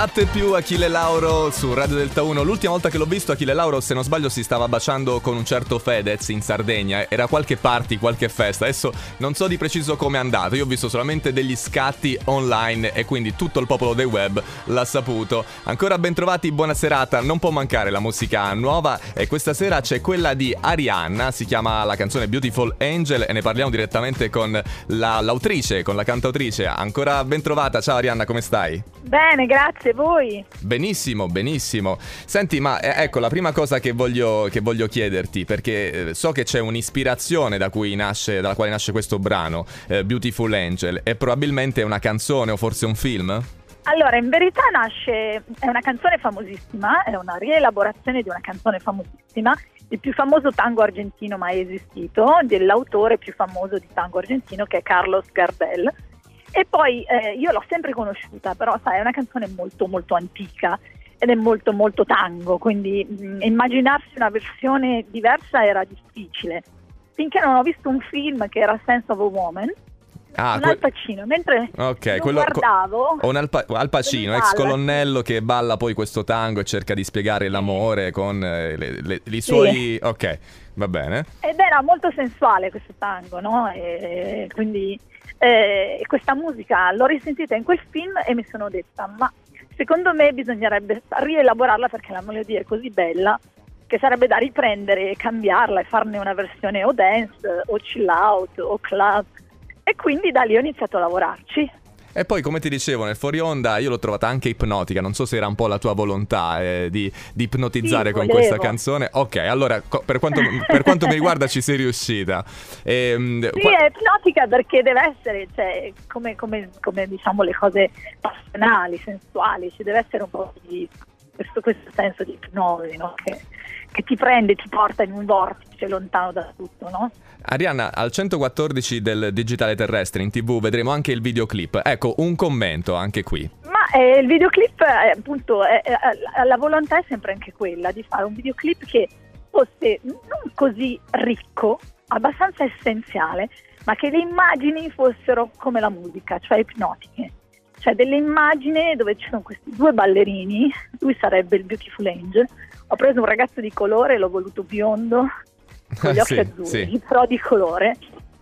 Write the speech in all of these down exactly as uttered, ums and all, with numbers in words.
Latte più Achille Lauro su Radio Delta uno. L'ultima volta che l'ho visto Achille Lauro, se non sbaglio, si stava baciando con un certo Fedez in Sardegna. Era qualche party, qualche festa. Adesso non so di preciso come è andato. Io ho visto solamente degli scatti online e quindi tutto il popolo del web l'ha saputo. Ancora ben trovati, buona serata. Non può mancare la musica nuova e questa sera c'è quella di Arianna. Si chiama la canzone Beautiful Angel e ne parliamo direttamente con la, l'autrice, con la cantautrice. Ancora ben trovata. Ciao Arianna, come stai? Bene, grazie, voi? Benissimo, benissimo. Senti, ma eh, ecco, la prima cosa che voglio, che voglio chiederti, perché eh, so che c'è un'ispirazione da cui nasce, dalla quale nasce questo brano, eh, Beautiful Angel, e probabilmente è una canzone o forse un film? Allora, in verità nasce, è una canzone famosissima, è una rielaborazione di una canzone famosissima, il più famoso tango argentino mai esistito, dell'autore più famoso di tango argentino che è Carlos Gardel. E poi eh, io l'ho sempre conosciuta, però sai, è una canzone molto molto antica ed è molto molto tango, quindi mh, immaginarsi una versione diversa era difficile, finché non ho visto un film che era Sense of a Woman, ah, un que- Al Pacino, mentre okay, lo quello, guardavo co- un Al, pa- Al Pacino, ex colonnello che balla poi questo tango e cerca di spiegare l'amore con eh, le, le, i suoi... Sì. Ok, va bene. Ed era molto sensuale questo tango, no? E, quindi... Eh, questa musica l'ho risentita in quel film e mi sono detta, ma secondo me bisognerebbe rielaborarla perché la melodia è così bella che sarebbe da riprendere e cambiarla e farne una versione o dance o chill out o club, e quindi da lì ho iniziato a lavorarci. E poi, come ti dicevo, nel fuori onda io l'ho trovata anche ipnotica, non so se era un po' la tua volontà eh, di, di ipnotizzare sì, con volevo. Questa canzone. Ok, allora co- per, quanto, per quanto mi riguarda ci sei riuscita. E, sì, qua... è ipnotica perché deve essere, cioè, come, come, come diciamo le cose passionali, sensuali, ci deve essere un po' di questo, questo senso di ipnosi, no? Che... che ti prende, ti porta in un vortice lontano da tutto, no? Arianna, al centoquattordici del Digitale Terrestre in tivù vedremo anche il videoclip. Ecco, un commento anche qui. Ma eh, il videoclip, eh, appunto, eh, eh, la volontà è sempre anche quella di fare un videoclip che fosse non così ricco, abbastanza essenziale, ma che le immagini fossero come la musica, cioè ipnotiche. Cioè delle immagini dove ci sono questi due ballerini, lui sarebbe il Beautiful Angel. Ho preso un ragazzo di colore, l'ho voluto biondo, con gli occhi sì, azzurri, sì. Però di colore,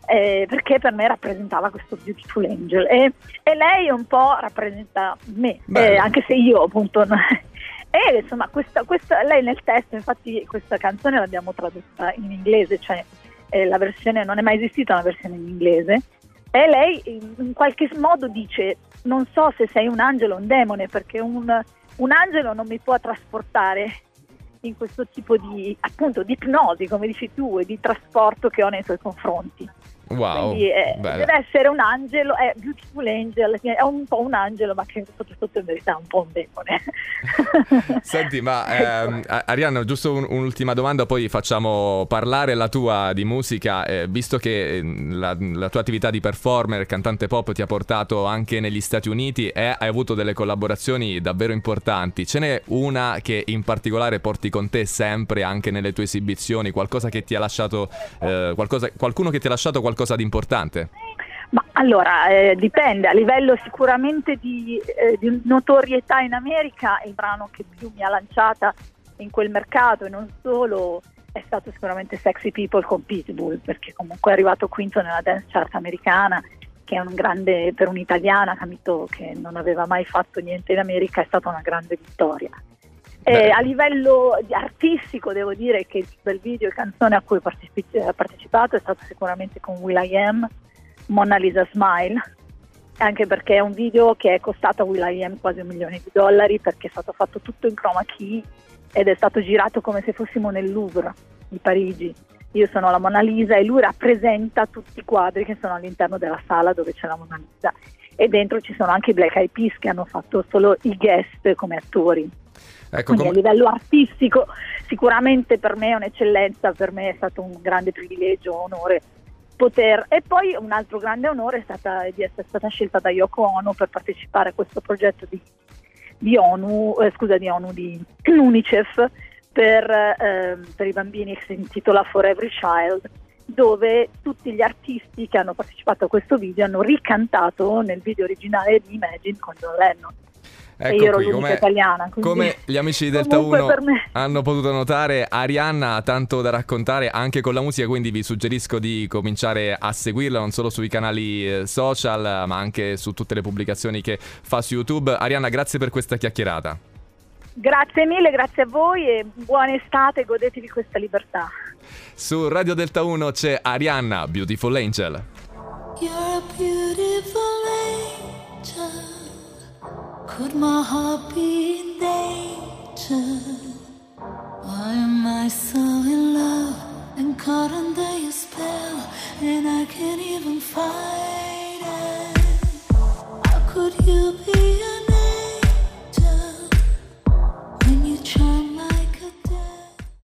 eh, perché per me rappresentava questo Beautiful Angel. E, e lei un po' rappresenta me, eh, anche se io appunto... No. E insomma, questa, questa, lei nel testo, infatti questa canzone l'abbiamo tradotta in inglese, cioè eh, la versione non è mai esistita una versione in inglese, e lei in qualche modo dice, non so se sei un angelo o un demone, perché un, un angelo non mi può trasportare... in questo tipo di, appunto, di ipnosi, come dici tu, e di trasporto che ho nei suoi confronti. Wow, quindi eh, deve essere un angelo, è Beautiful Angel, è un po' un angelo, ma che sotto sotto in verità è un po' un demone. Senti, ma ehm, Arianna, giusto un, un'ultima domanda, poi facciamo parlare la tua di musica, eh, visto che la, la tua attività di performer, cantante pop, ti ha portato anche negli Stati Uniti e hai avuto delle collaborazioni davvero importanti. Ce n'è una che in particolare porti con te sempre, anche nelle tue esibizioni, qualcosa che ti ha lasciato, eh, qualcosa, qualcuno che ti ha lasciato qualcosa cosa di importante? Ma allora eh, dipende, a livello sicuramente di, eh, di notorietà in America, il brano che più mi ha lanciata in quel mercato e non solo è stato sicuramente Sexy People con Pitbull, perché comunque è arrivato quinto nella dance chart americana, che è un grande, per un'italiana, capito, che non aveva mai fatto niente in America, è stata una grande vittoria. Eh, a livello artistico devo dire che il bel video e canzone a cui ho partecipi- partecipato è stato sicuramente con Will I Am, Mona Lisa Smile, anche perché è un video che è costato a Will I Am quasi un milione di dollari, perché è stato fatto tutto in chroma key ed è stato girato come se fossimo nel Louvre di Parigi. Io sono la Mona Lisa e lui rappresenta tutti i quadri che sono all'interno della sala dove c'è la Mona Lisa, e dentro ci sono anche i Black Eyed Peas che hanno fatto solo i guest come attori. Ecco, quindi com- a livello artistico sicuramente per me è un'eccellenza, per me è stato un grande privilegio, onore poter, e poi un altro grande onore è stata di essere stata scelta da Yoko Ono per partecipare a questo progetto di, di ONU, eh, scusa di ONU, di UNICEF per, eh, per i bambini, che si intitola For Every Child, dove tutti gli artisti che hanno partecipato a questo video hanno ricantato nel video originale di Imagine con John Lennon. Ecco, e io ero qui, l'unica italiana. Come gli amici di Delta uno hanno potuto notare, Arianna ha tanto da raccontare anche con la musica, quindi vi suggerisco di cominciare a seguirla non solo sui canali social ma anche su tutte le pubblicazioni che fa su YouTube. Arianna, grazie per questa chiacchierata. Grazie mille, grazie a voi e buona estate, godetevi questa libertà. Su Radio Delta uno c'è Arianna, Beautiful Angel. You're a beautiful angel. Could my heart be in danger? Why am I so